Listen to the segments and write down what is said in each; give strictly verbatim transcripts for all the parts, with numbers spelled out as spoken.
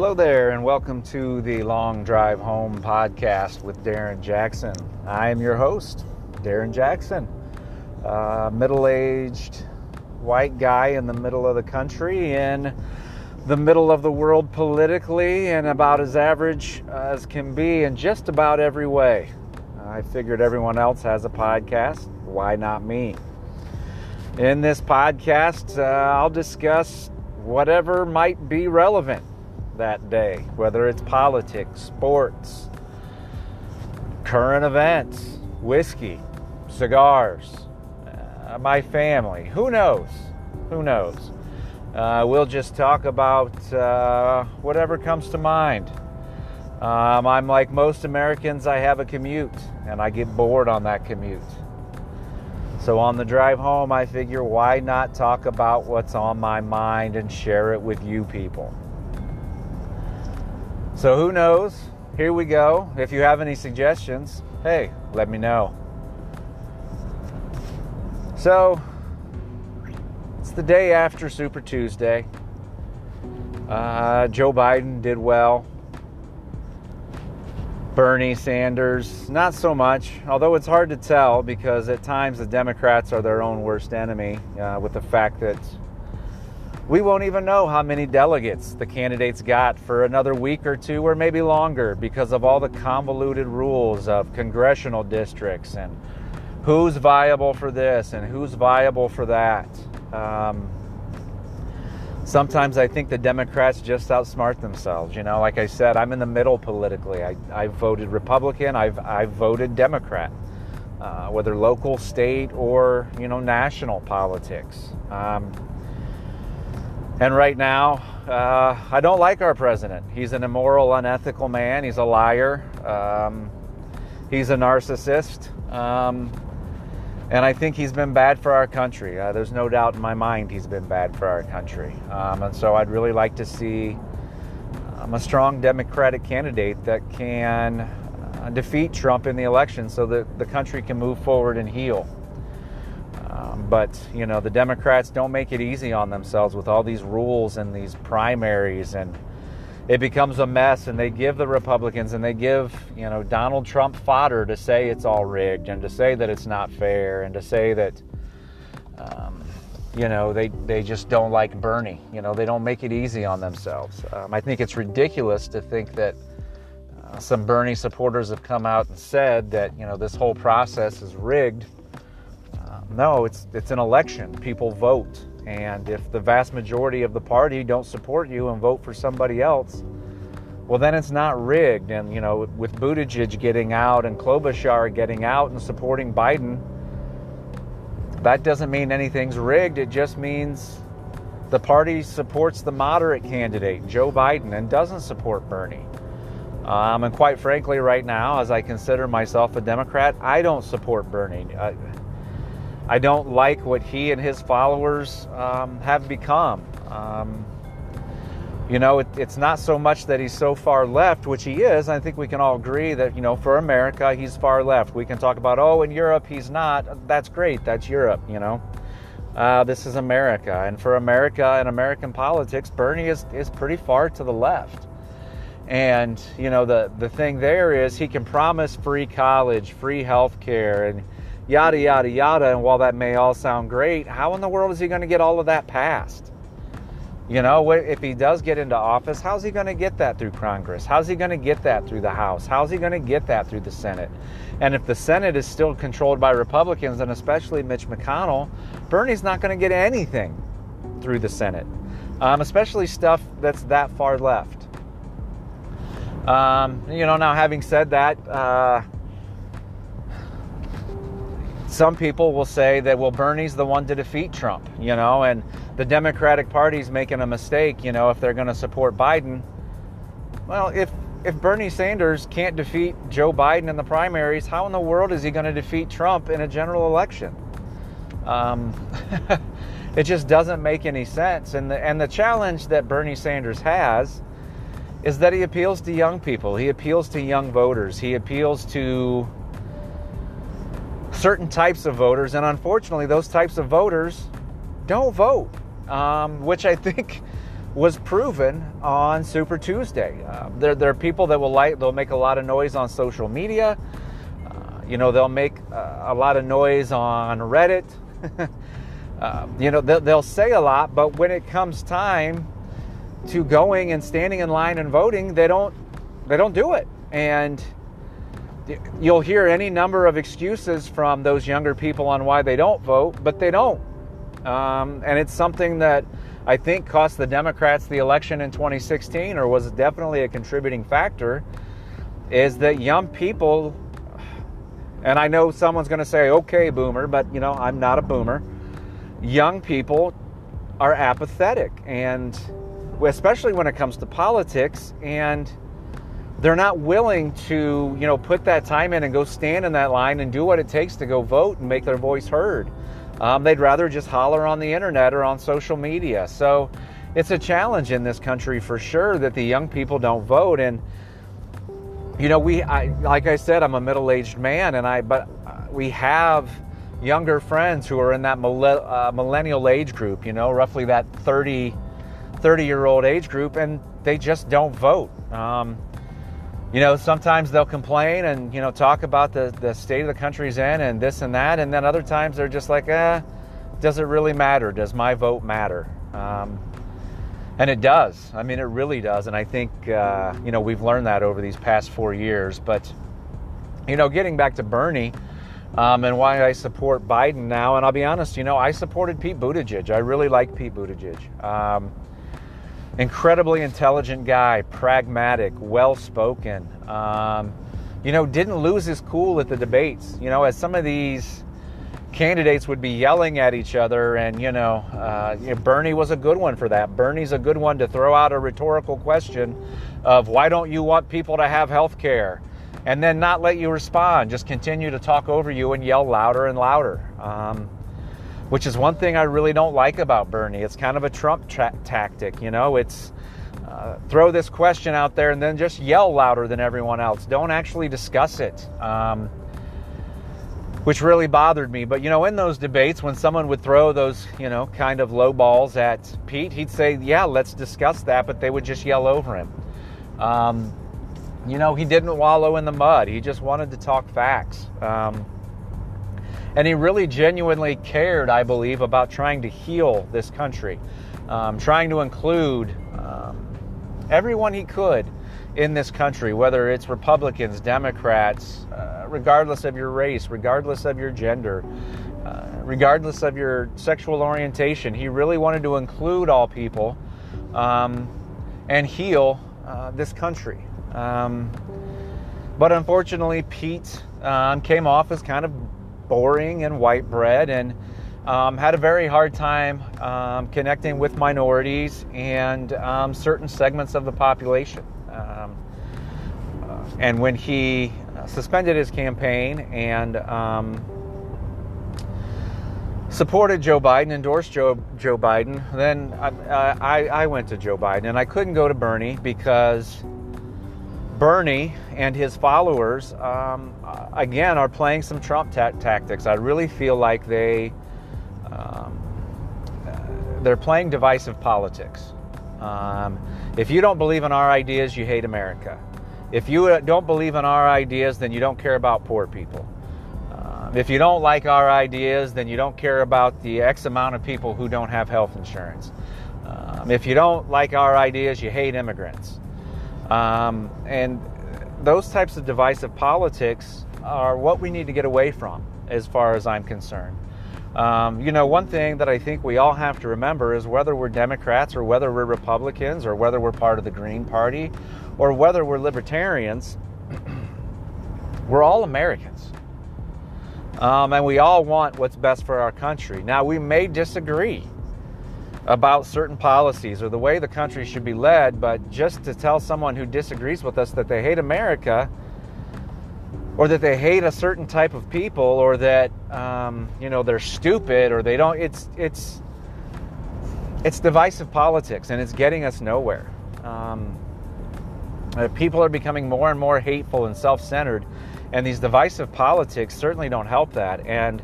Hello there, and welcome to the Long Drive Home podcast with Darren Jackson. I am your host, Darren Jackson, a middle-aged white guy in the middle of the country, in the middle of the world politically, and about as average as can be in just about every way. I figured everyone else has a podcast. Why not me? In this podcast, uh, I'll discuss whatever might be relevant that day, whether it's politics, sports, current events, whiskey, cigars, uh, my family. Who knows? Who knows? Uh, we'll just talk about uh, whatever comes to mind. Um, I'm like most Americans, I have a commute, and I get bored on that commute. So on the drive home, I figure, why not talk about what's on my mind and share it with you people? So who knows? Here we go. If you have any suggestions, hey, let me know. So, it's the day after Super Tuesday. Uh, Joe Biden did well. Bernie Sanders, not so much. Although it's hard to tell because at times the Democrats are their own worst enemy uh, with the fact that we won't even know how many delegates the candidates got for another week or two or maybe longer because of all the convoluted rules of congressional districts and who's viable for this and who's viable for that. Um, sometimes I think the Democrats just outsmart themselves. You know, like I said, I'm in the middle politically. I, I voted Republican. I've, I've voted Democrat, uh, whether local, state, or, you know, national politics. Um, And right now, uh, I don't like our president. He's an immoral, unethical man. He's a liar. Um, he's a narcissist. Um, and I think he's been bad for our country. Uh, there's no doubt in my mind he's been bad for our country. Um, and so I'd really like to see um, a strong Democratic candidate that can uh, defeat Trump in the election so that the country can move forward and heal. Um, but, you know, the Democrats don't make it easy on themselves with all these rules and these primaries, and it becomes a mess, and they give the Republicans and they give, you know, Donald Trump fodder to say it's all rigged and to say that it's not fair and to say that, um, you know, they, they just don't like Bernie. You know, they don't make it easy on themselves. Um, I think it's ridiculous to think that uh, some Bernie supporters have come out and said that, you know, this whole process is rigged. No, it's it's an election. People vote. And if the vast majority of the party don't support you and vote for somebody else, well, then it's not rigged. And, you know, with Buttigieg getting out and Klobuchar getting out and supporting Biden, that doesn't mean anything's rigged. It just means the party supports the moderate candidate, Joe Biden, and doesn't support Bernie. Um, and quite frankly, right now, as I consider myself a Democrat, I don't support Bernie. I, I don't like what he and his followers um, have become. Um, you know, it, it's not so much that he's so far left, which he is. I think we can all agree that, you know, for America, he's far left. We can talk about, oh, in Europe, he's not. That's great. That's Europe, you know. Uh, this is America. And for America and American politics, Bernie is, is pretty far to the left. And, you know, the, the thing there is he can promise free college, free health care, and yada, yada, yada. And while that may all sound great, how in the world is he going to get all of that passed? You know, if he does get into office, how's he going to get that through Congress? How's he going to get that through the House? How's he going to get that through the Senate? And if the Senate is still controlled by Republicans, and especially Mitch McConnell, Bernie's not going to get anything through the Senate, um, especially stuff that's that far left. Um, you know, now having said that, uh, some people will say that, well, Bernie's the one to defeat Trump, you know, and the Democratic Party's making a mistake, you know, if they're going to support Biden. Well, if if Bernie Sanders can't defeat Joe Biden in the primaries, how in the world is he going to defeat Trump in a general election? Um, it just doesn't make any sense. And the, and the challenge that Bernie Sanders has is that he appeals to young people. He appeals to young voters. He appeals to certain types of voters, and unfortunately those types of voters don't vote, um, which I think was proven on Super Tuesday. Uh, there, there are people that will like, they'll make a lot of noise on social media. Uh, you know, they'll make uh, a lot of noise on Reddit. uh, you know, they'll, they'll say a lot, but when it comes time to going and standing in line and voting, they don't, they don't do it. And you'll hear any number of excuses from those younger people on why they don't vote, but they don't. Um, and it's something that I think cost the Democrats the election in twenty sixteen, or was definitely a contributing factor, is that young people, and I know someone's going to say, okay, boomer, but you know, I'm not a boomer. Young people are apathetic, and especially when it comes to politics, and they're not willing to, you know, put that time in and go stand in that line and do what it takes to go vote and make their voice heard. Um, they'd rather just holler on the internet or on social media. So it's a challenge in this country for sure that the young people don't vote. And, you know, we, I, like I said, I'm a middle-aged man, and I, but we have younger friends who are in that mille, uh, millennial age group, you know, roughly that thirty, thirty-year-old age group, and they just don't vote. Um, you know, sometimes they'll complain and, you know, talk about the, the state of the country's in and this and that. And then other times they're just like, eh, does it really matter? Does my vote matter? Um, and it does. I mean, it really does. And I think, uh, you know, we've learned that over these past four years. But, you know, getting back to Bernie um, and why I support Biden now. And I'll be honest, you know, I supported Pete Buttigieg. I really like Pete Buttigieg. Um, Incredibly intelligent guy, pragmatic, well-spoken, um, you know, didn't lose his cool at the debates. You know, as some of these candidates would be yelling at each other, and, you know, uh, you know, Bernie was a good one for that. Bernie's a good one to throw out a rhetorical question of, why don't you want people to have health care? And then not let you respond, just continue to talk over you and yell louder and louder. Um, Which is one thing I really don't like about Bernie. It's kind of a Trump tra- tactic, you know. It's uh, throw this question out there and then just yell louder than everyone else. Don't actually discuss it, um, which really bothered me. But, you know, in those debates, when someone would throw those, you know, kind of low balls at Pete, he'd say, yeah, let's discuss that, but they would just yell over him. Um, you know, he didn't wallow in the mud. He just wanted to talk facts. Um And he really genuinely cared, I believe, about trying to heal this country, um, trying to include um, everyone he could in this country, whether it's Republicans, Democrats, uh, regardless of your race, regardless of your gender, uh, regardless of your sexual orientation. He really wanted to include all people um, and heal uh, this country. Um, but unfortunately, Pete um, came off as kind of boring and white bread, and um, had a very hard time um, connecting with minorities and um, certain segments of the population. Um, uh, and when he suspended his campaign and um, supported Joe Biden, endorsed Joe, Joe Biden, then I, I, I went to Joe Biden, and I couldn't go to Bernie because Bernie and his followers, um, again, are playing some Trump ta- tactics. I really feel like they, um, uh, they're playing divisive politics. Um, if you don't believe in our ideas, you hate America. If you don't believe in our ideas, then you don't care about poor people. Um, if you don't like our ideas, then you don't care about the X amount of people who don't have health insurance. Um, if you don't like our ideas, you hate immigrants. Um, and those types of divisive politics are what we need to get away from, as far as I'm concerned. Um, you know, one thing that I think we all have to remember is whether we're Democrats or whether we're Republicans or whether we're part of the Green Party or whether we're libertarians, we're all Americans. Um, and we all want what's best for our country. Now, we may disagree about certain policies or the way the country should be led, but just to tell someone who disagrees with us that they hate America or that they hate a certain type of people or that, um, you know, they're stupid or they don't, it's, it's, it's divisive politics, and it's getting us nowhere. Um, people are becoming more and more hateful and self-centered, and these divisive politics certainly don't help that. And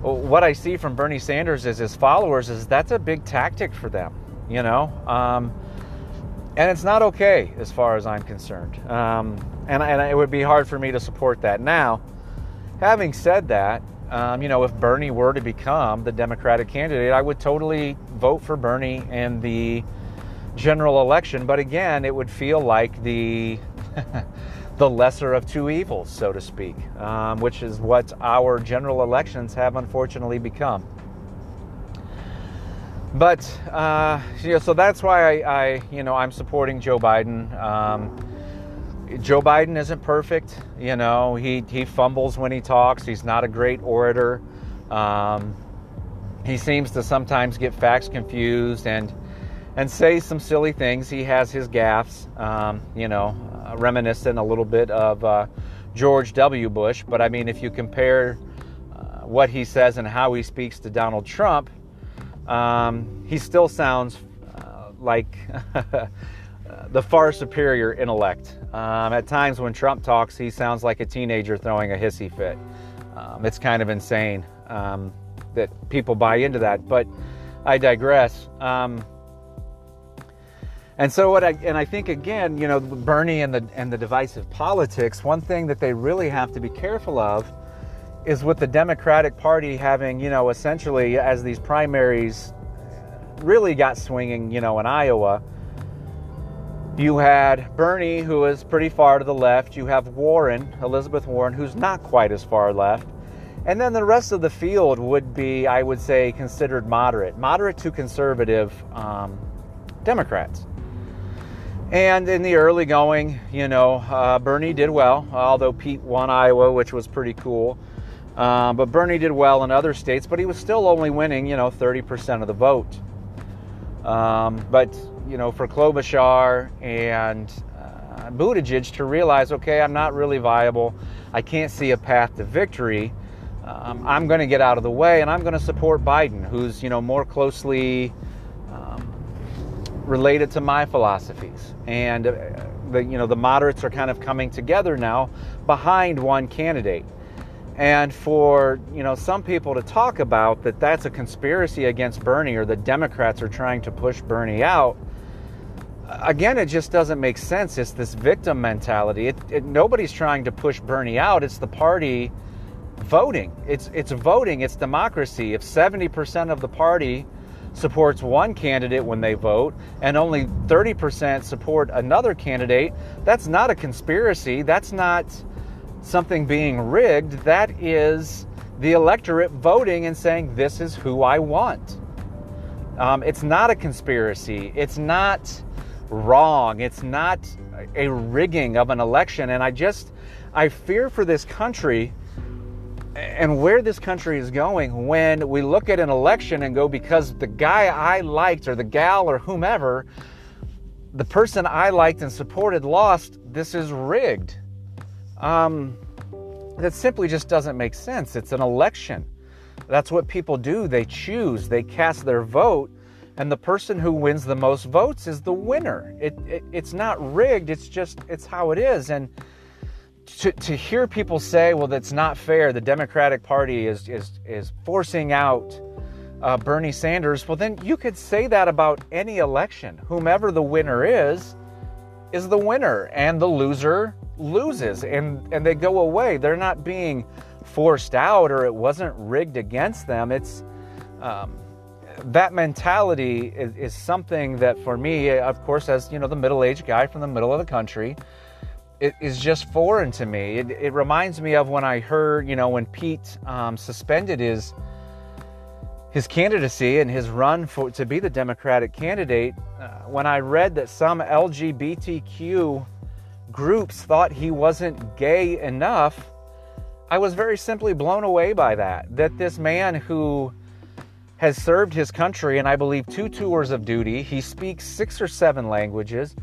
what I see from Bernie Sanders is his followers is that's a big tactic for them. you know? Um, and it's not okay as far as I'm concerned. Um, and, and it would be hard for me to support that. Now, having said that, um, you know, if Bernie were to become the Democratic candidate, I would totally vote for Bernie in the general election. But again, it would feel like the the lesser of two evils, so to speak, um, which is what our general elections have unfortunately become. But, uh, you know, so that's why I, I, you know, I'm supporting Joe Biden. Um, Joe Biden isn't perfect. You know, he, he fumbles when he talks. He's not a great orator. Um, he seems to sometimes get facts confused and, and say some silly things. He has his gaffes, um, you know, uh, reminiscent a little bit of uh, George W. Bush. But I mean, if you compare uh, what he says and how he speaks to Donald Trump, Um, he still sounds uh, like the far superior intellect. Um, at times when Trump talks, he sounds like a teenager throwing a hissy fit. Um, it's kind of insane um, that people buy into that, but I digress. Um, and so what I, and I think again, you know, Bernie and the, and the divisive politics, one thing that they really have to be careful of is with the Democratic Party having, you know, essentially as these primaries really got swinging, you know, in Iowa, you had Bernie, who is pretty far to the left. You have Warren, Elizabeth Warren, who's not quite as far left. And then the rest of the field would be, I would say, considered moderate, moderate to conservative um, Democrats. And in the early going, you know, uh, Bernie did well, although Pete won Iowa, which was pretty cool. Uh, but Bernie did well in other states, but he was still only winning, you know, thirty percent of the vote. Um, but, you know, for Klobuchar and uh, Buttigieg to realize, okay, I'm not really viable. I can't see a path to victory. Um, I'm going to get out of the way, and I'm going to support Biden, who's, you know, more closely um, related to my philosophies. And, uh, the, you know, the moderates are kind of coming together now behind one candidate. And for, you know, some people to talk about that that's a conspiracy against Bernie or the Democrats are trying to push Bernie out, again, it just doesn't make sense. It's this victim mentality. It, it, nobody's trying to push Bernie out. It's the party voting. It's, it's voting. It's democracy. If seventy percent of the party supports one candidate when they vote and only thirty percent support another candidate, that's not a conspiracy. That's not something being rigged. That is the electorate voting and saying, this is who I want. Um, it's not a conspiracy. It's not wrong. It's not a rigging of an election. And I just, I fear for this country and where this country is going when we look at an election and go, because the guy I liked or the gal or whomever, the person I liked and supported lost, this is rigged. Um, that simply just doesn't make sense. It's an election. That's what people do. They choose, they cast their vote, and the person who wins the most votes is the winner. It, it it's not rigged. It's just, it's how it is. And to, to hear people say, well, that's not fair. The Democratic Party is, is, is forcing out, uh, Bernie Sanders. Well, then you could say that about any election. Whomever the winner is, is the winner, and the loser loses, and, and they go away. They're not being forced out, or it wasn't rigged against them. It's um, that mentality is, is something that for me, of course, as you know, the middle-aged guy from the middle of the country, it is just foreign to me. It, it reminds me of when I heard, you know, when Pete um, suspended his his candidacy and his run for to be the Democratic candidate, uh, when I read that some L G B T Q groups thought he wasn't gay enough, I was very simply blown away by that, that this man who has served his country, and I believe two tours of duty, he speaks six or seven languages,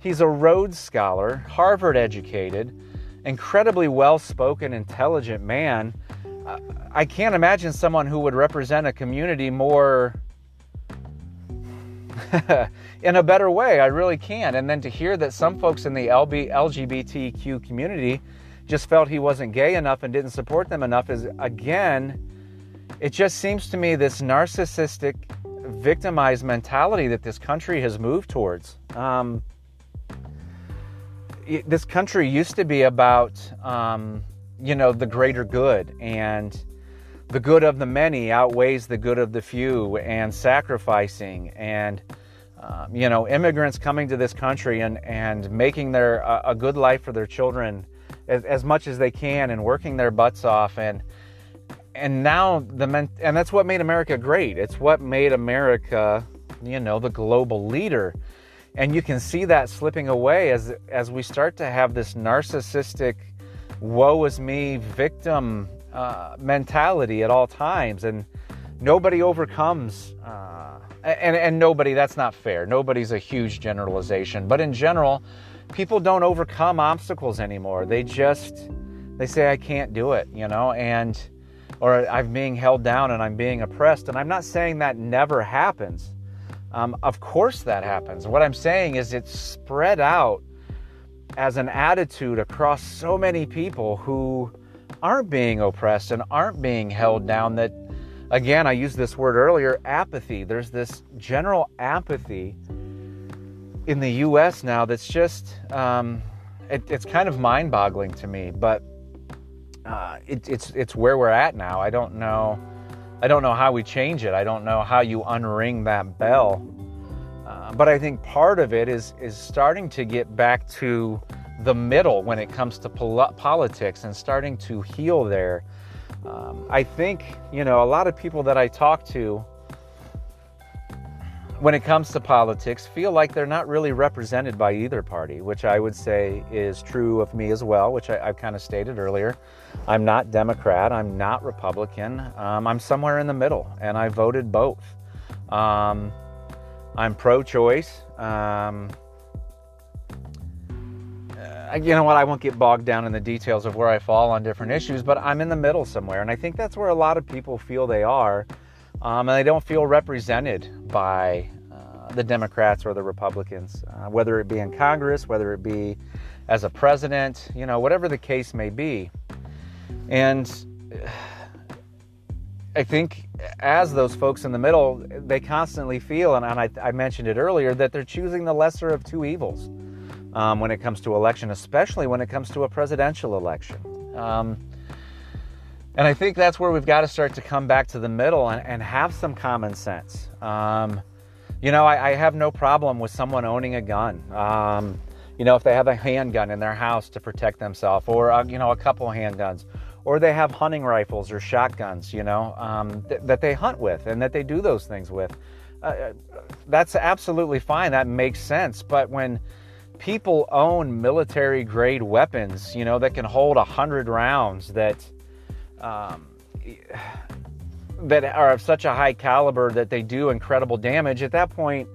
he's a Rhodes Scholar, Harvard educated, incredibly well-spoken, intelligent man. I can't imagine someone who would represent a community more in a better way. I really can. And then to hear that some folks in the L B L G B T Q community just felt he wasn't gay enough and didn't support them enough is, again, it just seems to me this narcissistic victimized mentality that this country has moved towards. Um, it, this country used to be about, um, you know, the greater good, and the good of the many outweighs the good of the few, and sacrificing, and, um, you know, immigrants coming to this country and, and making their uh, a good life for their children as, as much as they can, and working their butts off. And And now the men, and that's what made America great. It's what made America, you know, the global leader. And you can see that slipping away as as we start to have this narcissistic, woe is me, victim uh, mentality at all times. And nobody overcomes. Uh, and and nobody. That's not fair. Nobody's a huge generalization, but in general, people don't overcome obstacles anymore. They just they say, I can't do it, you know, and. Or I'm being held down and I'm being oppressed. And I'm not saying that never happens. Um, of course that happens. What I'm saying is it's spread out as an attitude across so many people who aren't being oppressed and aren't being held down, that, again, I used this word earlier, apathy. There's this general apathy in the U S now that's just, um, it, it's kind of mind-boggling to me, but Uh, it, it's it's where we're at now. I don't know, I don't know how we change it. I don't know how you unring that bell. Uh, but I think part of it is is starting to get back to the middle when it comes to pol- politics and starting to heal there. Um, I think, you know, a lot of people that I talk to when it comes to politics feel like they're not really represented by either party, which I would say is true of me as well, which I, I've kind of stated earlier. I'm not Democrat. I'm not Republican. Um, I'm somewhere in the middle, and I voted both. Um, I'm pro-choice. Um, uh, you know what? I won't get bogged down in the details of where I fall on different issues, but I'm in the middle somewhere, and I think that's where a lot of people feel they are. Um, and they don't feel represented by uh, the Democrats or the Republicans, uh, whether it be in Congress, whether it be as a president, you know, whatever the case may be. And I think as those folks in the middle, they constantly feel, and I, I mentioned it earlier, that they're choosing the lesser of two evils um, when it comes to election, especially when it comes to a presidential election. Um, And I think that's where we've got to start to come back to the middle and, and have some common sense. Um, you know, I, I have no problem with someone owning a gun. Um, you know, if they have a handgun in their house to protect themselves, or, uh, you know, a couple handguns, or they have hunting rifles or shotguns, you know, um, th- that they hunt with and that they do those things with. Uh, that's absolutely fine. That makes sense. But when people own military grade weapons, you know, that can hold a hundred rounds that... Um, that are of such a high caliber that they do incredible damage, at that point,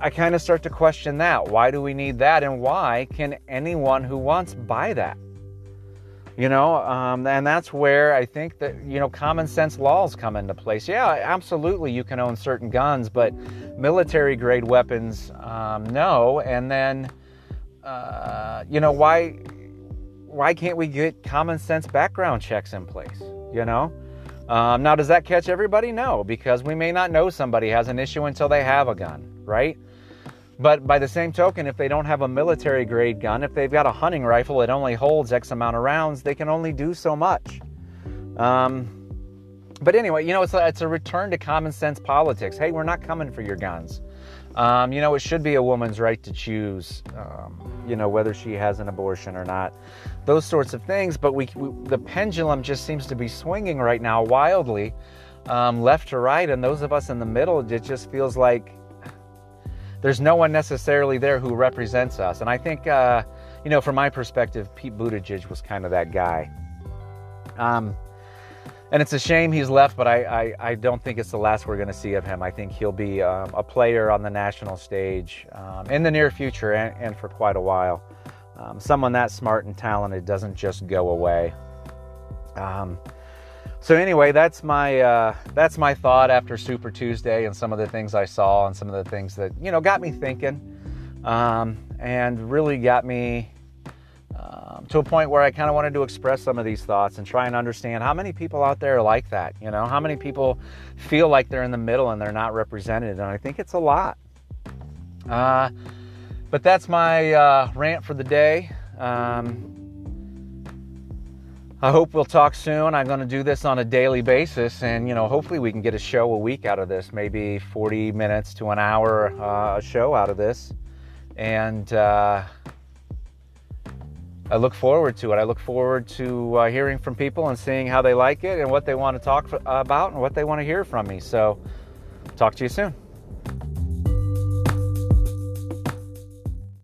I kind of start to question that. Why do we need that? And why can anyone who wants buy that? You know, um, and that's where I think that, you know, common sense laws come into place. Yeah, absolutely, you can own certain guns, but military grade weapons, um, no. And then, uh, you know, why... Why can't we get common sense background checks in place, you know? Um, now, does that catch everybody? No, because we may not know somebody has an issue until they have a gun, right? But by the same token, if they don't have a military-grade gun, if they've got a hunting rifle that only holds X amount of rounds, they can only do so much. Um, but anyway, you know, it's a, it's a return to common sense politics. Hey, we're not coming for your guns. Um, you know, it should be a woman's right to choose, um, you know, whether she has an abortion or not, those sorts of things. But we, we the pendulum just seems to be swinging right now wildly, um, left to right. And those of us in the middle, it just feels like there's no one necessarily there who represents us. And I think, uh, you know, from my perspective, Pete Buttigieg was kind of that guy. Um, And it's a shame he's left, but I, I, I don't think it's the last we're going to see of him. I think he'll be um, a player on the national stage um, in the near future and, and for quite a while. Um, someone that smart and talented doesn't just go away. Um, so anyway, that's my uh, that's my thought after Super Tuesday and some of the things I saw and some of the things that, you know, got me thinking um, and really got me... Um, to a point where I kind of wanted to express some of these thoughts and try and understand how many people out there are like that. You know, how many people feel like they're in the middle and they're not represented. And I think it's a lot. Uh, but that's my uh, rant for the day. Um, I hope we'll talk soon. I'm going to do this on a daily basis, and you know, hopefully we can get a show a week out of this, maybe forty minutes to an hour uh, a show out of this. And uh, I look forward to it. I look forward to uh, hearing from people and seeing how they like it and what they want to talk about and what they want to hear from me. So talk to you soon.